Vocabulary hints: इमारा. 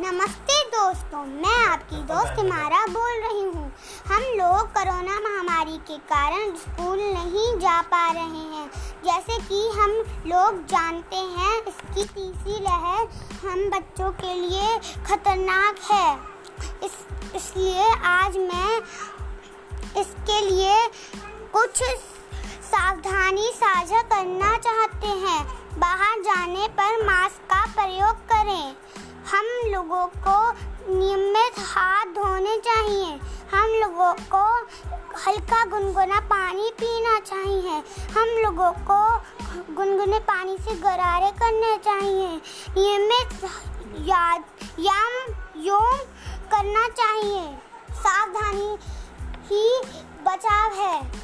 नमस्ते दोस्तों, मैं आपकी दोस्त इमारा बोल रही हूँ। हम लोग कोरोना महामारी के कारण स्कूल नहीं जा पा रहे हैं। जैसे कि हम लोग जानते हैं, इसकी तीसरी लहर हम बच्चों के लिए खतरनाक है। इसलिए आज मैं इसके लिए कुछ सावधानी साझा करना चाहते हैं। बाहर जाने पर मास्क का प्रयोग करें। हम लोगों को नियमित हाथ धोने चाहिए। हम लोगों को हल्का गुनगुना पानी पीना चाहिए। हम लोगों को गुनगुने पानी से गरारे करने चाहिए। नियमित याम करना चाहिए। सावधानी ही बचाव है।